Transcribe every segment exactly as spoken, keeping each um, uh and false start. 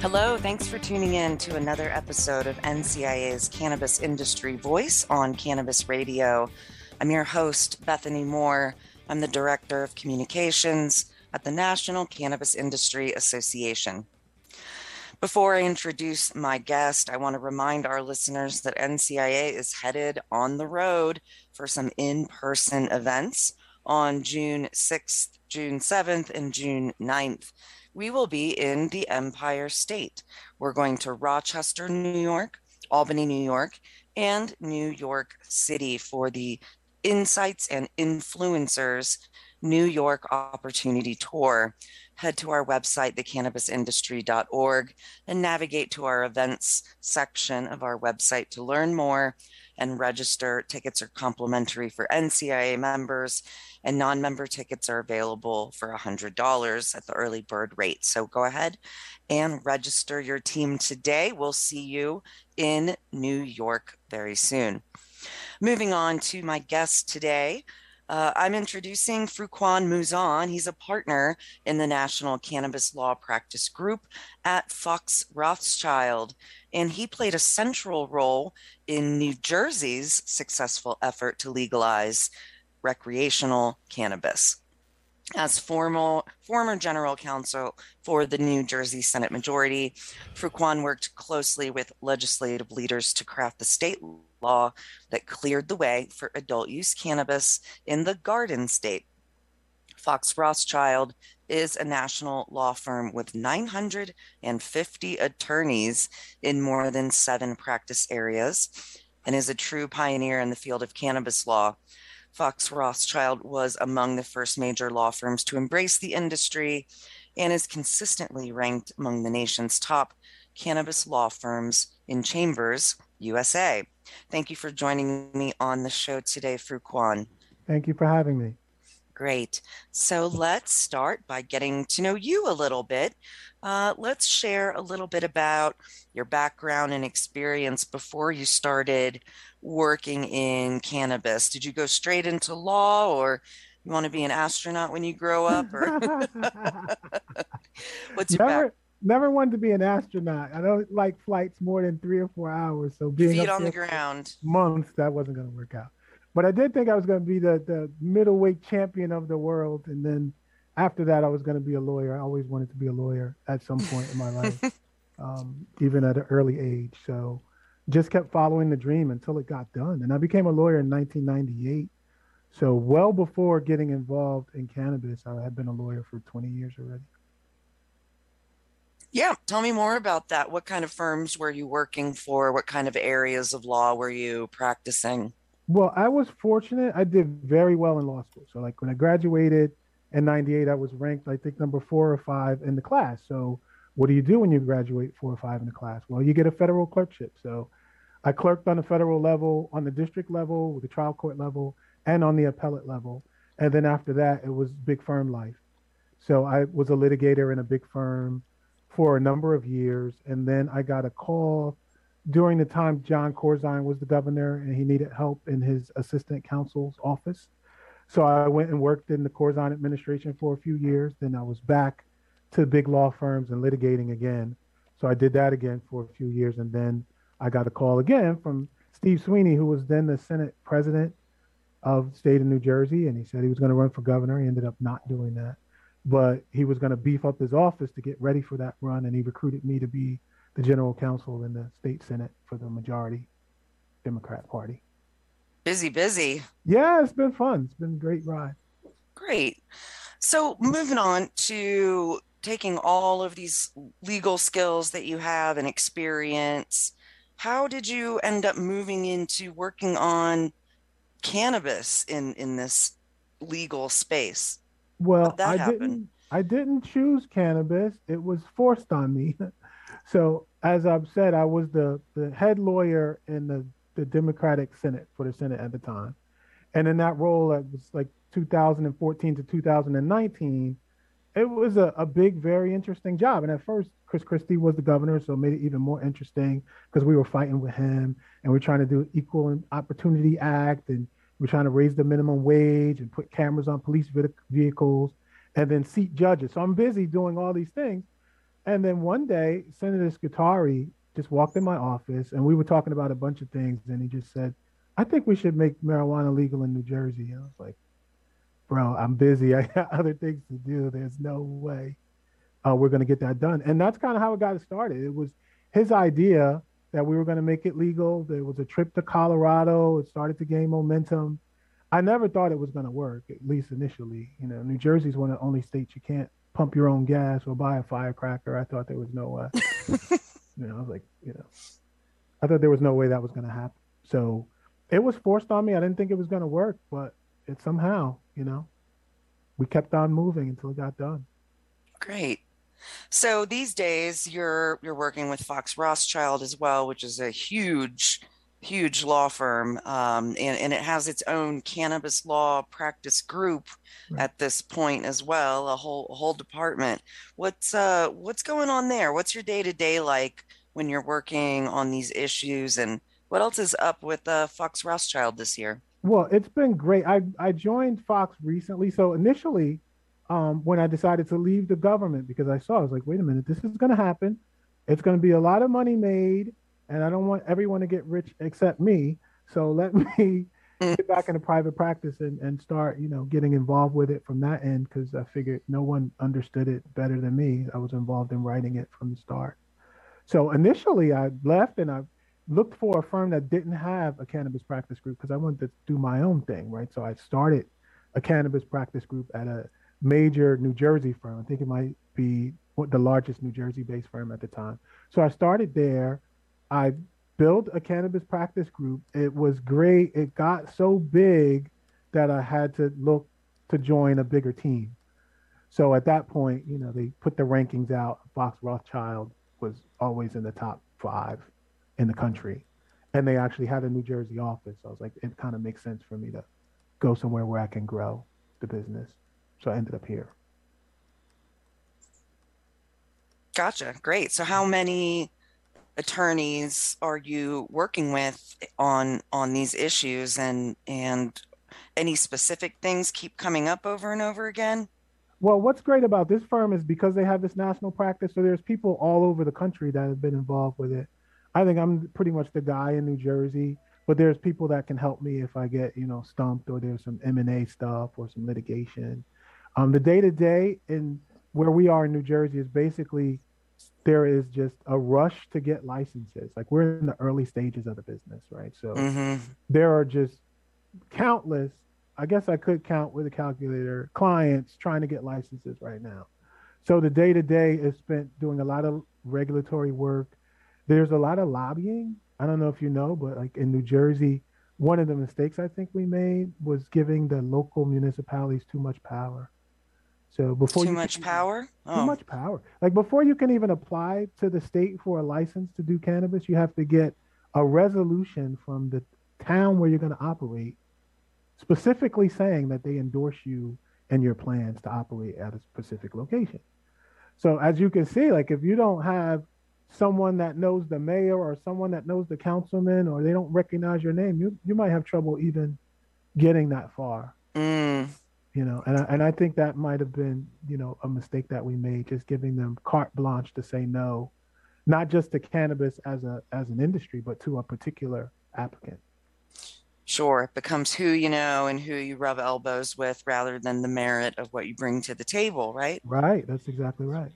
Hello, thanks for tuning in to another episode of N C I A's Cannabis Industry Voice on Cannabis Radio. I'm your host, Bethany Moore. I'm the Director of Communications at the National Cannabis Industry Association. Before I introduce my guest, I want to remind our listeners that N C I A is headed on the road for some in-person events on June sixth, June seventh, and June ninth. We will be in the Empire State. We're going to Rochester, New York, Albany, New York, and New York City for the Insights and Influencers New York Opportunity Tour. Head to our website, the cannabis industry dot org, and navigate to our events section of our website to learn more and register. Tickets are complimentary for N C I A members, and non-member tickets are available for one hundred dollars at the early bird rate. So go ahead and register your team today. We'll see you in New York very soon. Moving on to my guest today, uh, I'm introducing Fruqan Mouzon. He's a partner in the National Cannabis Law Practice Group at Fox Rothschild, and he played a central role in New Jersey's successful effort to legalize recreational cannabis. As formal, former general counsel for the New Jersey Senate majority, Fruqan worked closely with legislative leaders to craft the state law that cleared the way for adult use cannabis in the Garden State. Fox Rothschild is a national law firm with nine hundred fifty attorneys in more than seven practice areas and is a true pioneer in the field of cannabis law. Fox Rothschild was among the first major law firms to embrace the industry and is consistently ranked among the nation's top cannabis law firms in Chambers, U S A. Thank you for joining me on the show today, Fruqan. Thank you for having me. Great. So let's start by getting to know you a little bit. Uh, let's share a little bit about your background and experience before you started working in cannabis. Did you go straight into law, or you want to be an astronaut when you grow up? Or what's your never, back? Never wanted to be an astronaut. I don't like flights more than three or four hours. So being feet on the ground months, that wasn't going to work out. But I did think I was going to be the, the middleweight champion of the world. And then after that, I was going to be a lawyer. I always wanted to be a lawyer at some point in my life, um, even at an early age. So just kept following the dream until it got done. And I became a lawyer in nineteen ninety-eight. So well before getting involved in cannabis, I had been a lawyer for twenty years already. Yeah. Tell me more about that. What kind of firms were you working for? What kind of areas of law were you practicing? Well, I was fortunate. I did very well in law school. So like when I graduated in ninety-eight, I was ranked, I think, number four or five in the class. So what do you do when you graduate four or five in the class? Well, you get a federal clerkship. So I clerked on the federal level, on the district level, the trial court level, and on the appellate level. And then after that, it was big firm life. So I was a litigator in a big firm for a number of years. And then I got a call during the time John Corzine was the governor and he needed help in his assistant counsel's office. So I went and worked in the Corzine administration for a few years. Then I was back to big law firms and litigating again. So I did that again for a few years. And then I got a call again from Steve Sweeney, who was then the Senate president of the state of New Jersey. And he said he was going to run for governor. He ended up not doing that, but he was going to beef up his office to get ready for that run. And he recruited me to be the general counsel in the state Senate for the majority Democrat Party. Busy, busy. Yeah, it's been fun. It's been a great ride. Great. So moving on to taking all of these legal skills that you have and experience, how did you end up moving into working on cannabis in, in this legal space? Well, I happen? didn't I didn't choose cannabis. It was forced on me. So as I've said, I was the, the head lawyer in the, the Democratic Senate for the Senate at the time. And in that role, it was like two thousand fourteen to two thousand nineteen. It was a, a big, very interesting job. And at first, Chris Christie was the governor, so it made it even more interesting because we were fighting with him and we we're trying to do Equal Opportunity Act, and we we're trying to raise the minimum wage and put cameras on police vehicles and then seat judges. So I'm busy doing all these things. And then one day, Senator Scutari just walked in my office and we were talking about a bunch of things. And he just said, I think we should make marijuana legal in New Jersey. And I was like, bro, I'm busy. I got other things to do. There's no way uh, we're going to get that done. And that's kind of how it got started. It was his idea that we were going to make it legal. There was a trip to Colorado. It started to gain momentum. I never thought it was going to work, at least initially. You know, New Jersey is one of the only states you can't pump your own gas or buy a firecracker. I thought there was no way. you know, I was like, you know, I thought there was no way that was going to happen. So it was forced on me. I didn't think it was going to work, but it somehow, you know, we kept on moving until it got done. Great. So these days you're you're working with Fox Rothschild as well, which is a huge, huge law firm. Um, and, and it has its own cannabis law practice group right. at this point as well, a whole a whole department. What's uh what's going on there? What's your day-to-day like when you're working on these issues? And what else is up with uh, Fox Rothschild this year? Well, it's been great. I, I joined Fox recently. So initially, um, when I decided to leave the government, because I saw, I was like, wait a minute, this is going to happen. It's going to be a lot of money made, and I don't want everyone to get rich except me. So let me get back into private practice and, and start, you know, getting involved with it from that end, because I figured no one understood it better than me. I was involved in writing it from the start. So initially, I left and I looked for a firm that didn't have a cannabis practice group because I wanted to do my own thing, right? So I started a cannabis practice group at a major New Jersey firm. I think it might be the largest New Jersey-based firm at the time. So I started there. I built a cannabis practice group. It was great. It got so big that I had to look to join a bigger team. So at that point, you know, they put the rankings out. Fox Rothschild was always in the top five in the country, and they actually had a New Jersey office. So I was like, it kind of makes sense for me to go somewhere where I can grow the business. So I ended up here. Gotcha. Great. So how many attorneys are you working with on, on these issues, and, and any specific things keep coming up over and over again? Well, what's great about this firm is because they have this national practice. So there's people all over the country that have been involved with it. I think I'm pretty much the guy in New Jersey, but there's people that can help me if I get, you know, stumped, or there's some M and A stuff or some litigation. Um, the day-to-day in where we are in New Jersey is basically there is just a rush to get licenses. Like, we're in the early stages of the business, right? So mm-hmm. there are just countless, I guess I could count with a calculator, clients trying to get licenses right now. So the day-to-day is spent doing a lot of regulatory work. There's a lot of lobbying. I don't know if you know, but like in New Jersey, one of the mistakes I think we made was giving the local municipalities too much power. So before too much power? Too much power. Like, before you can even apply to the state for a license to do cannabis, you have to get a resolution from the town where you're going to operate specifically saying that they endorse you and your plans to operate at a specific location. So as you can see, like if you don't have someone that knows the mayor or someone that knows the councilman, or they don't recognize your name, you you might have trouble even getting that far. Mm. You know, and I, and I think that might have been, you know, a mistake that we made, just giving them carte blanche to say no, not just to cannabis as a as an industry, but to a particular applicant. Sure, it becomes who you know and who you rub elbows with rather than the merit of what you bring to the table, right? Right, that's exactly right.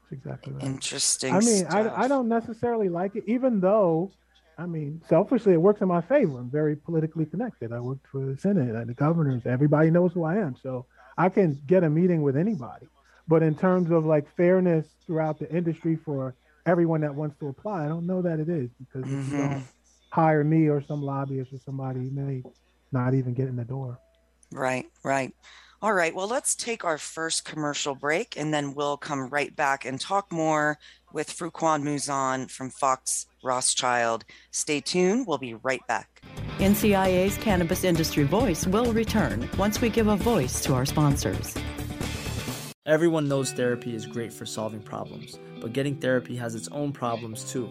That's exactly right. Interesting. I mean, I, I don't necessarily like it, even though, I mean, selfishly, it works in my favor. I'm very politically connected. I worked for the Senate and the governors. Everybody knows who I am, so I can get a meeting with anybody. But in terms of like fairness throughout the industry for everyone that wants to apply, I don't know that it is, because mm-hmm. it's not. Hire me or some lobbyist or somebody, you may not even get in the door. Right, right. All right, well, let's take our first commercial break, and then we'll come right back and talk more with Fruqan Mouzon from Fox Rothschild. Stay tuned, we'll be right back. N C I A's Cannabis Industry Voice will return once we give a voice to our sponsors. Everyone knows therapy is great for solving problems, but getting therapy has its own problems too,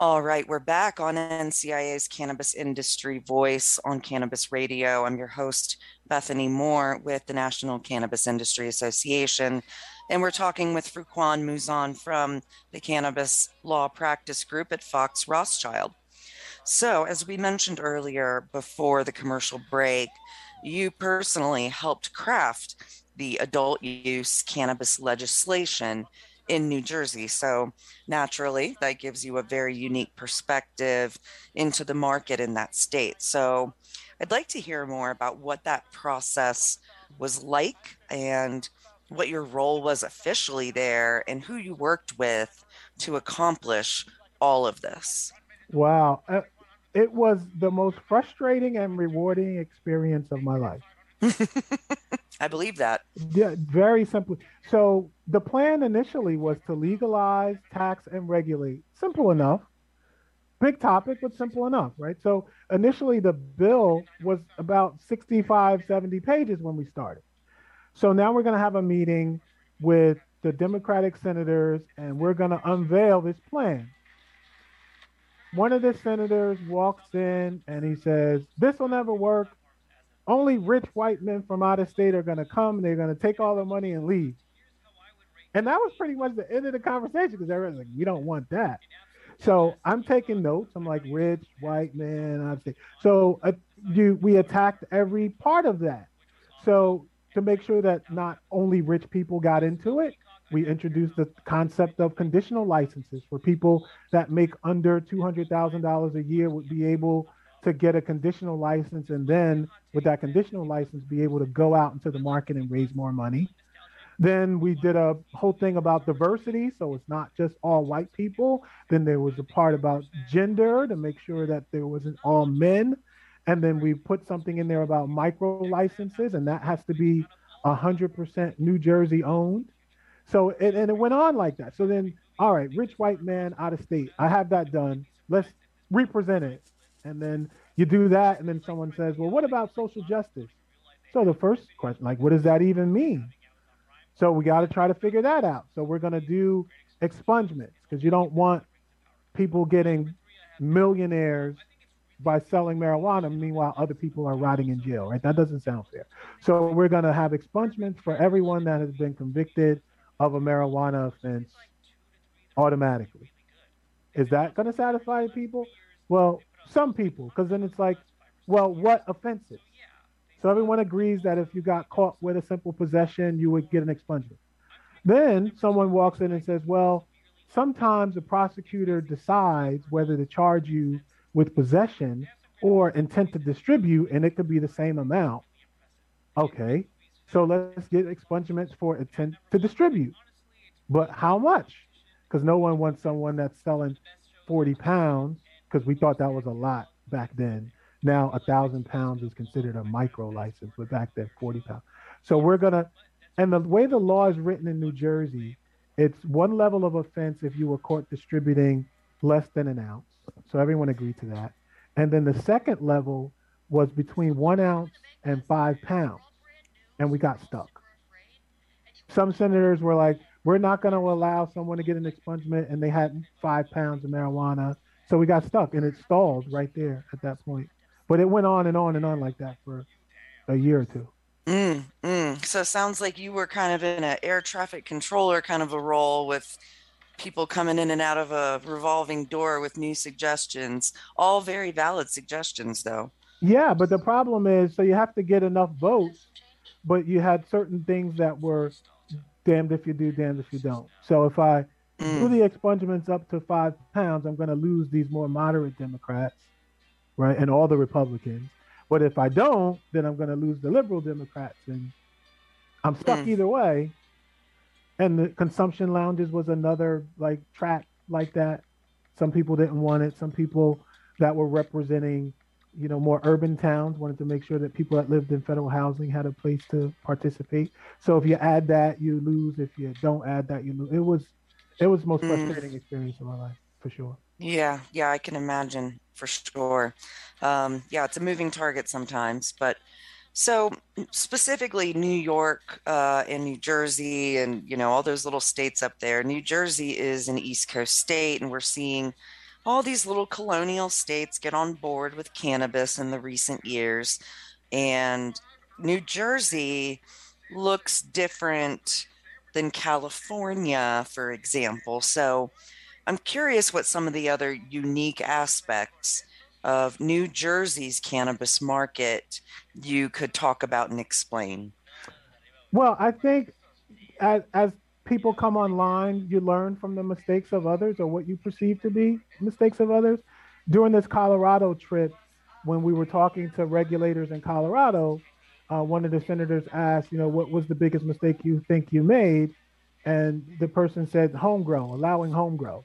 All right, we're back on N C I A's Cannabis Industry Voice on Cannabis Radio. I'm your host, Bethany Moore, with the National Cannabis Industry Association. And we're talking with Fruqan Mouzon from the Cannabis Law Practice Group at Fox Rothschild. So, as we mentioned earlier before the commercial break, you personally helped craft the adult use cannabis legislation in New Jersey. So naturally, that gives you a very unique perspective into the market in that state. So I'd like to hear more about what that process was like and what your role was officially there and who you worked with to accomplish all of this. Wow. Uh, it was the most frustrating and rewarding experience of my life. I believe that. Yeah, very simply. So the plan initially was to legalize, tax, and regulate. Simple enough. Big topic, but simple enough, right? So initially the bill was about sixty-five, seventy pages when we started. So now we're going to have a meeting with the Democratic senators, and we're going to unveil this plan. One of the senators walks in and he says, "This will never work. Only rich white men from out of state are going to come. They're going to take all the money and leave." And that was pretty much the end of the conversation, because everyone's like, "We don't want that." So I'm taking notes. I'm like, rich white men out of state. So uh, you, we attacked every part of that. So to make sure that not only rich people got into it, we introduced the concept of conditional licenses for people that make under two hundred thousand dollars a year would be able to get a conditional license, and then with that conditional license be able to go out into the market and raise more money. Then we did a whole thing about diversity, so it's not just all white people. Then there was a part about gender to make sure that there wasn't all men. And then we put something in there about micro licenses, and that has to be one hundred percent New Jersey owned. So it, and it went on like that. So then, all right, rich white man out of state, I have that done. Let's represent it. And then you do that, and then someone says, "Well, what about social justice?" So the first question, like, what does that even mean? So we got to try to figure that out. So we're going to do expungements, because you don't want people getting millionaires by selling marijuana. Meanwhile, other people are rotting in jail, right? That doesn't sound fair. So we're going to have expungements for everyone that has been convicted of a marijuana offense automatically. Is that going to satisfy people? Well, some people, because then it's like, well, what offenses? So everyone agrees that if you got caught with a simple possession, you would get an expungement. Then someone walks in and says, well, sometimes the prosecutor decides whether to charge you with possession or intent to distribute, and it could be the same amount. Okay, so let's get expungements for intent to distribute. But how much? Because no one wants someone that's selling forty pounds, because we thought that was a lot back then. Now a thousand pounds is considered a micro license, but back then forty pounds. So we're gonna, and the way the law is written in New Jersey, it's one level of offense if you were caught distributing less than an ounce. So everyone agreed to that. And then the second level was between one ounce and five pounds. And we got stuck. Some senators were like, we're not going to allow someone to get an expungement, and they had five pounds of marijuana. So we got stuck, and it stalled right there at that point. But it went on and on and on like that for a year or two. Mm, mm. So it sounds like you were kind of in an air traffic controller kind of a role with people coming in and out of a revolving door with new suggestions, all very valid suggestions, though. Yeah, but the problem is, so you have to get enough votes, but you had certain things that were damned if you do, damned if you don't. So if I mm. do the expungements up to five pounds, I'm going to lose these more moderate Democrats, right, and all the Republicans. But if I don't, then I'm going to lose the liberal Democrats, and I'm stuck mm. either way. And the consumption lounges was another like track like that. Some people didn't want it. Some people that were representing, you know, more urban towns wanted to make sure that people that lived in federal housing had a place to participate. So if you add that, you lose. If you don't add that, you lose. It was, it was the most mm. frustrating experience of my life, for sure. Yeah, yeah, I can imagine for sure. Um, yeah, it's a moving target sometimes. But so specifically New York uh, and New Jersey and, you know, all those little states up there. New Jersey is an East Coast state, and we're seeing all these little colonial states get on board with cannabis in the recent years. And New Jersey looks different than California, for example. So I'm curious what some of the other unique aspects of New Jersey's cannabis market you could talk about and explain. Well, I think as, as people come online, you learn from the mistakes of others, or what you perceive to be mistakes of others. During this Colorado trip, when we were talking to regulators in Colorado, uh, one of the senators asked, you know, what was the biggest mistake you think you made? And the person said, home grow, allowing home grow.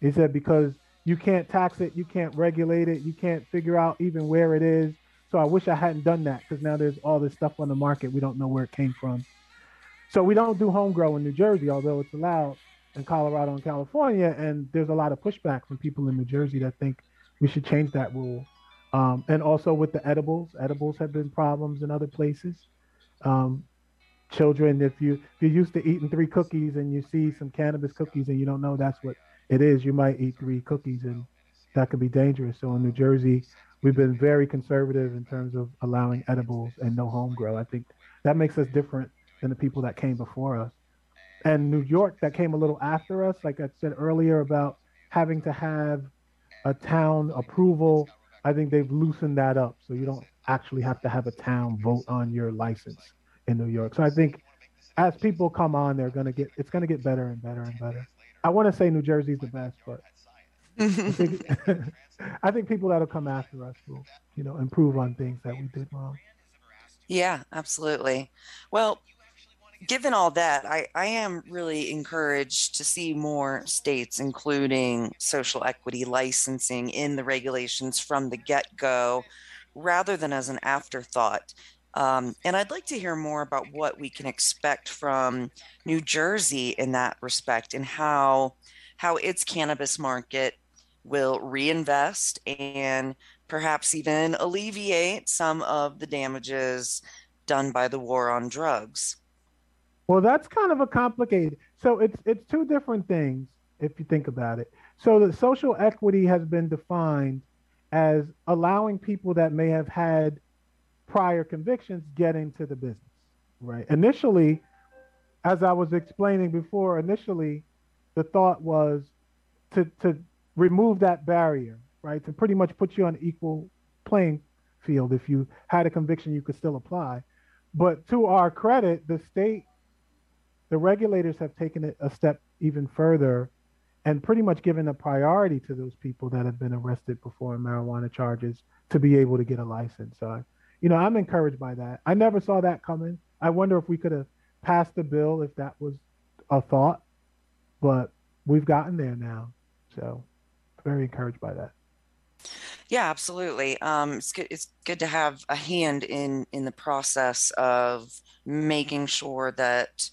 He said, because you can't tax it, you can't regulate it, you can't figure out even where it is. So I wish I hadn't done that, because now there's all this stuff on the market. We don't know where it came from. So we don't do home grow in New Jersey, although it's allowed in Colorado and California. And there's a lot of pushback from people in New Jersey that think we should change that rule. Um, and also with the edibles, edibles have been problems in other places. Um, children, if, you, if you're used to eating three cookies and you see some cannabis cookies and you don't know that's what it is, you might eat three cookies, and that could be dangerous. So in New Jersey, we've been very conservative in terms of allowing edibles and no home grow. I think that makes us different than the people that came before us. And New York, that came a little after us, like I said earlier about having to have a town approval, I think they've loosened that up. So you don't actually have to have a town vote on your license in New York. So I think as people come on, they're going to get, it's going to get better and better and better. I want to say New Jersey's the best, but I think, I think people that'll come after us will, you know, improve on things that we did wrong. Yeah, absolutely. Well, given all that, I, I am really encouraged to see more states including social equity licensing in the regulations from the get-go rather than as an afterthought. Um, and I'd like to hear more about what we can expect from New Jersey in that respect, and how how its cannabis market will reinvest and perhaps even alleviate some of the damages done by the war on drugs. Well, that's kind of a complicated. So it's it's two different things if you think about it. So the social equity has been defined as allowing people that may have had prior convictions get into the business, right? Initially, as I was explaining before, initially, the thought was to to remove that barrier, right? To pretty much put you on equal playing field. If you had a conviction, you could still apply. But to our credit, the state, the regulators have taken it a step even further and pretty much given a priority to those people that have been arrested before on marijuana charges to be able to get a license. So, you know, I'm encouraged by that. I never saw that coming. I wonder if we could have passed the bill if that was a thought, but we've gotten there now. So very encouraged by that. Yeah, absolutely. Um, it's good. It's good to have a hand in, in the process of making sure that,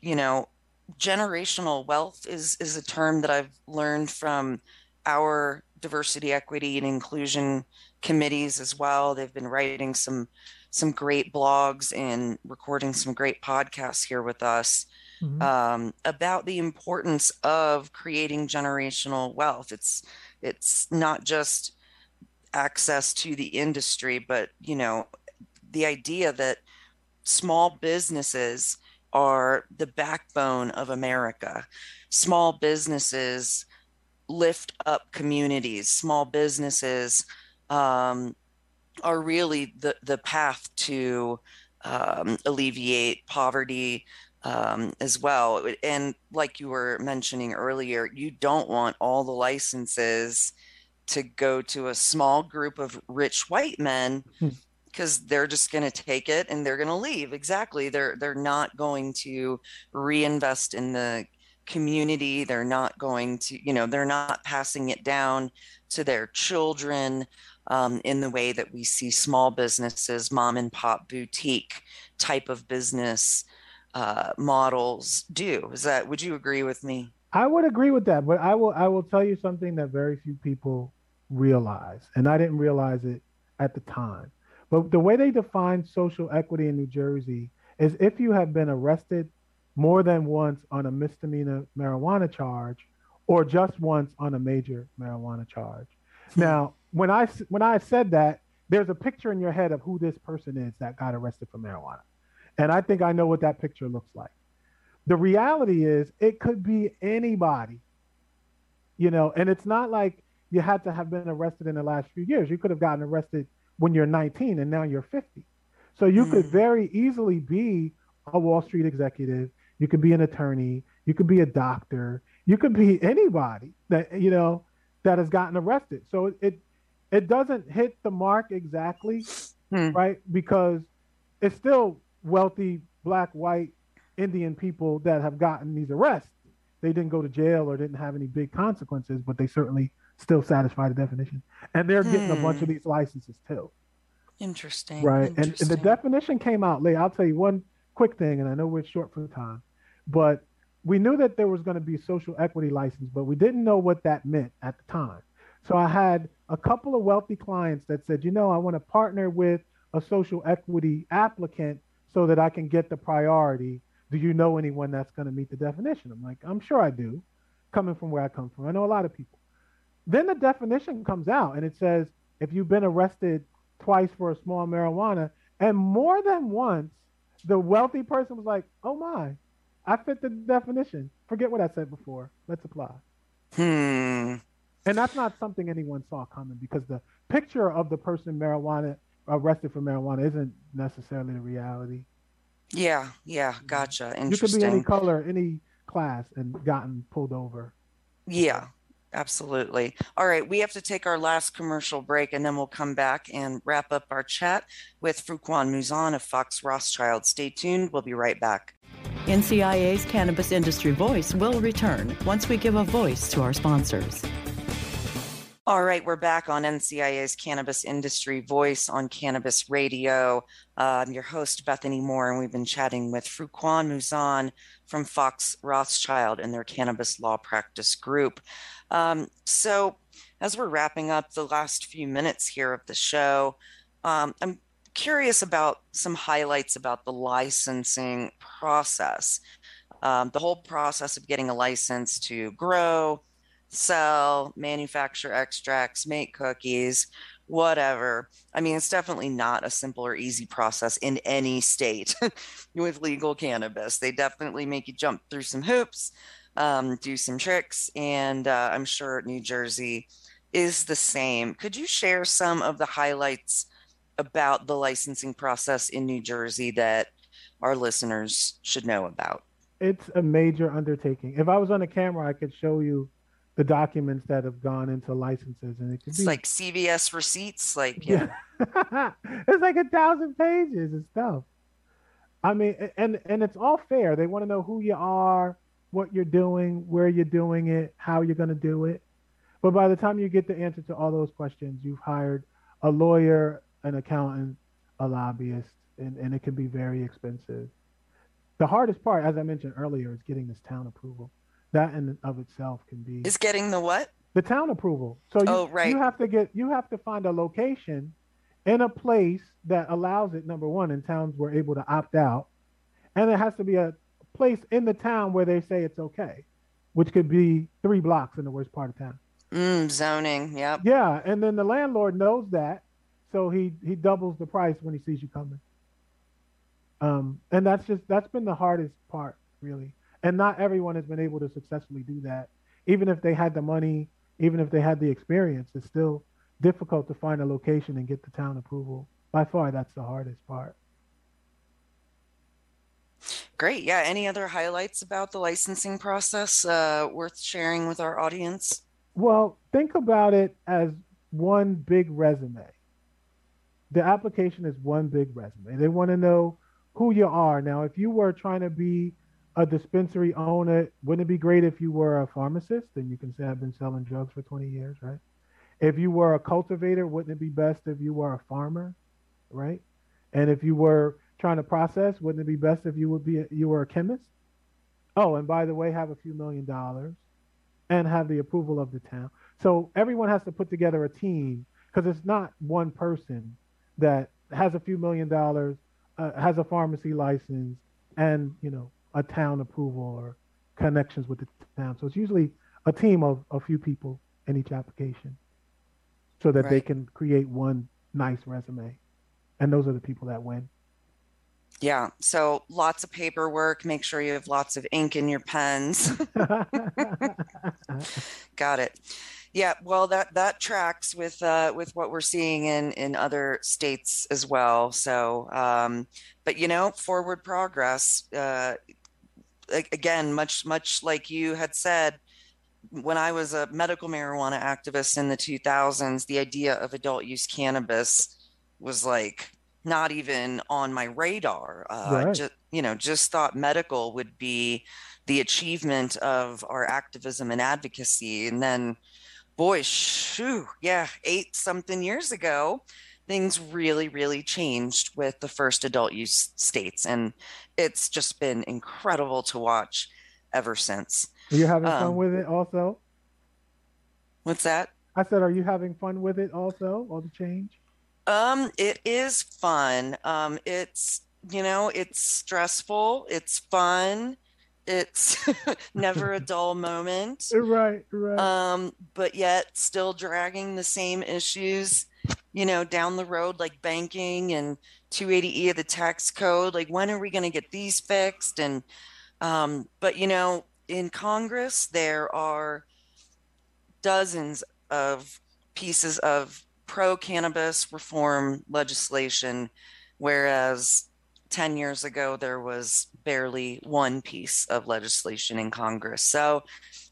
you know, generational wealth is, is a term that I've learned from our diversity, equity, and inclusion committees as well. They've been writing some, some great blogs and recording some great podcasts here with us. Mm-hmm. um, about the importance of creating generational wealth. It's, it's not just access to the industry, but, you know, the idea that small businesses are the backbone of America. Small businesses lift up communities. Small businesses um, are really the, the path to um, alleviate poverty um, as well. And like you were mentioning earlier, you don't want all the licenses to go to a small group of rich white men, because they're just going to take it and they're going to leave. Exactly. They're, they're not going to reinvest in the community. They're not going to, you know, they're not passing it down to their children um, in the way that we see small businesses, mom and pop boutique type of business uh, models do. Is that, would you agree with me? I would agree with that, but I will, I will tell you something that very few people realize, and I didn't realize it at the time. But the way they define social equity in New Jersey is if you have been arrested more than once on a misdemeanor marijuana charge or just once on a major marijuana charge. Now, when I, when I said that, there's a picture in your head of who this person is that got arrested for marijuana. And I think I know what that picture looks like. The reality is it could be anybody, you know, and it's not like you had to have been arrested in the last few years. You could have gotten arrested when you're nineteen and now you're fifty. So you mm. could very easily be a Wall Street executive. You could be an attorney. You could be a doctor. You could be anybody that, you know, that has gotten arrested. So it, it doesn't hit the mark exactly, mm. right? Because it's still wealthy, black, white, Indian people that have gotten these arrests. They didn't go to jail or didn't have any big consequences, but they certainly still satisfy the definition. And they're getting hmm. a bunch of these licenses too. Interesting. Right. Interesting. And, and the definition came out late. I'll tell you one quick thing, and I know we're short for time, but we knew that there was going to be social equity license, but we didn't know what that meant at the time. So I had a couple of wealthy clients that said, you know, I want to partner with a social equity applicant so that I can get the priority. Do you know anyone that's going to meet the definition? I'm like, I'm sure I do, coming from where I come from. I know a lot of people. Then the definition comes out and it says, if you've been arrested twice for a small marijuana and more than once, the wealthy person was like, oh my, I fit the definition. Forget what I said before. Let's apply. Hmm. And that's not something anyone saw coming, because the picture of the person marijuana arrested for marijuana isn't necessarily the reality. Yeah, yeah, gotcha. Interesting. You could be any color, any class, and gotten pulled over. Yeah, absolutely. All right, we have to take our last commercial break, and then we'll come back and wrap up our chat with Fruqan Mouzon of Fox Rothschild. Stay tuned. We'll be right back. N C I A's Cannabis Industry Voice will return once we give a voice to our sponsors. All right, we're back on N C I A's Cannabis Industry Voice on Cannabis Radio. Uh, I'm your host, Bethany Moore, and we've been chatting with Fruqan Mouzon from Fox Rothschild and their Cannabis Law Practice Group. Um, so as we're wrapping up the last few minutes here of the show, um, I'm curious about some highlights about the licensing process, um, the whole process of getting a license to grow, sell, manufacture extracts, make cookies. whatever. I mean, it's definitely not a simple or easy process in any state with legal cannabis. They definitely make you jump through some hoops, um, do some tricks, and uh, I'm sure New Jersey is the same. Could you share some of the highlights about the licensing process in New Jersey that our listeners should know about? It's a major undertaking. If I was on a camera, I could show you the documents that have gone into licenses, and it could it's be like C V S receipts. Like, yeah, yeah. It's like a thousand pages of stuff. I mean, and, and it's all fair. They want to know who you are, what you're doing, where you're doing it, how you're going to do it. But by the time you get the answer to all those questions, you've hired a lawyer, an accountant, a lobbyist, and, and it can be very expensive. The hardest part, as I mentioned earlier, is getting this town approval. That in and of itself can be... Is getting the what? The town approval. So you, oh, right. you have to get, you have to find a location in a place that allows it, number one, and towns were able to opt out. And it has to be a place in the town where they say it's okay, which could be three blocks in the worst part of town. Mm, zoning, yep. Yeah, and then the landlord knows that, so he, he doubles the price when he sees you coming. Um, and that's just, that's been the hardest part, really. And not everyone has been able to successfully do that. Even if they had the money, even if they had the experience, it's still difficult to find a location and get the town approval. By far, that's the hardest part. Great. Yeah. Any other highlights about the licensing process uh, worth sharing with our audience? Well, think about it as one big resume. The application is one big resume. They want to know who you are. Now, if you were trying to be a dispensary owner, wouldn't it be great if you were a pharmacist? Then you can say, I've been selling drugs for twenty years, right? If you were a cultivator, wouldn't it be best if you were a farmer, right? And if you were trying to process, wouldn't it be best if you would be a, you were a chemist? Oh, and by the way, have a few million dollars and have the approval of the town. So everyone has to put together a team, because it's not one person that has a few million dollars, uh, has a pharmacy license, and, you know, a town approval or connections with the town. So it's usually a team of a few people in each application so that right. they can create one nice resume. And those are the people that win. Yeah. So lots of paperwork. Make sure you have lots of ink in your pens. Got it. Yeah. Well, that, that tracks with, uh, with what we're seeing in, in other states as well. So, um, but you know, forward progress, uh, again, much, much like you had said, when I was a medical marijuana activist in the two thousands, the idea of adult use cannabis was like, not even on my radar. Uh, right. Just, you know, just thought medical would be the achievement of our activism and advocacy. And then, boy, shoo, yeah, eight something years ago, things really, really changed with the first adult use states. And it's just been incredible to watch ever since. Are you having um, fun with it also? What's that? I said, are you having fun with it also, all the change? Um, it is fun. Um, it's, you know, it's stressful. It's fun. It's never a dull moment. Right, right. Um, but yet still dragging the same issues, you know, down the road, like banking and two eighty E of the tax code. Like, when are we going to get these fixed? And, um, but, you know, in Congress, there are dozens of pieces of pro-cannabis reform legislation, whereas ten years ago, there was barely one piece of legislation in Congress. So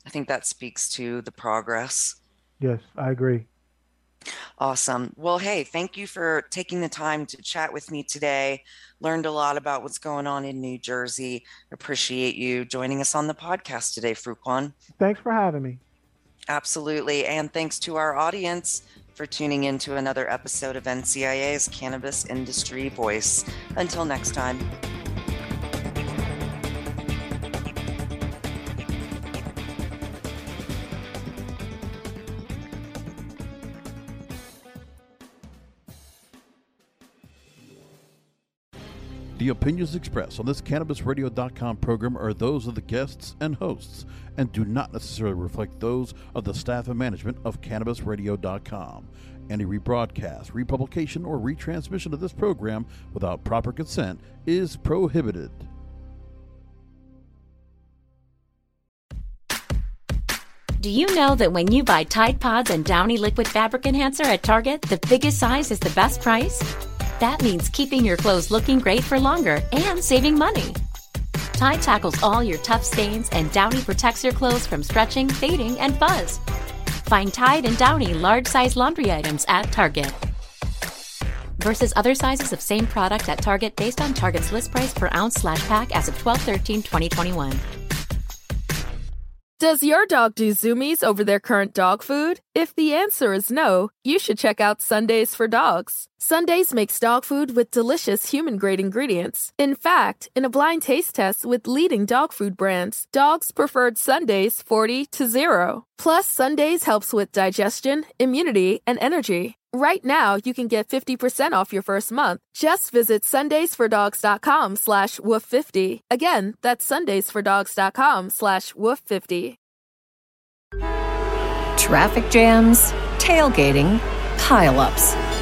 I think that speaks to the progress. Yes, I agree. Awesome. Well, hey, thank you for taking the time to chat with me today. Learned a lot about what's going on in New Jersey. Appreciate you joining us on the podcast today, Fruqan. Thanks for having me. Absolutely. And thanks to our audience for tuning in to another episode of N C I A's Cannabis Industry Voice. Until next time. The opinions expressed on this cannabis radio dot com program are those of the guests and hosts and do not necessarily reflect those of the staff and management of cannabis radio dot com. Any rebroadcast, republication, or retransmission of this program without proper consent is prohibited. Do you know that when you buy Tide Pods and Downy Liquid Fabric Enhancer at Target, the biggest size is the best price? That means keeping your clothes looking great for longer and saving money. Tide tackles all your tough stains, and Downy protects your clothes from stretching, fading, and fuzz. Find Tide and Downy large-size laundry items at Target. Versus other sizes of same product at Target based on Target's list price per ounce slash pack as of twelve thirteen twenty twenty-one. Does your dog do zoomies over their current dog food? If the answer is no, you should check out Sundays for Dogs. Sundays makes dog food with delicious human-grade ingredients. In fact, in a blind taste test with leading dog food brands, dogs preferred Sundays forty to zero. Plus, Sundays helps with digestion, immunity, and energy. Right now, you can get fifty percent off your first month. Just visit sundays for dogs dot com slash woof fifty. Again, that's sundays for dogs dot com slash woof fifty. Traffic jams, tailgating, pileups.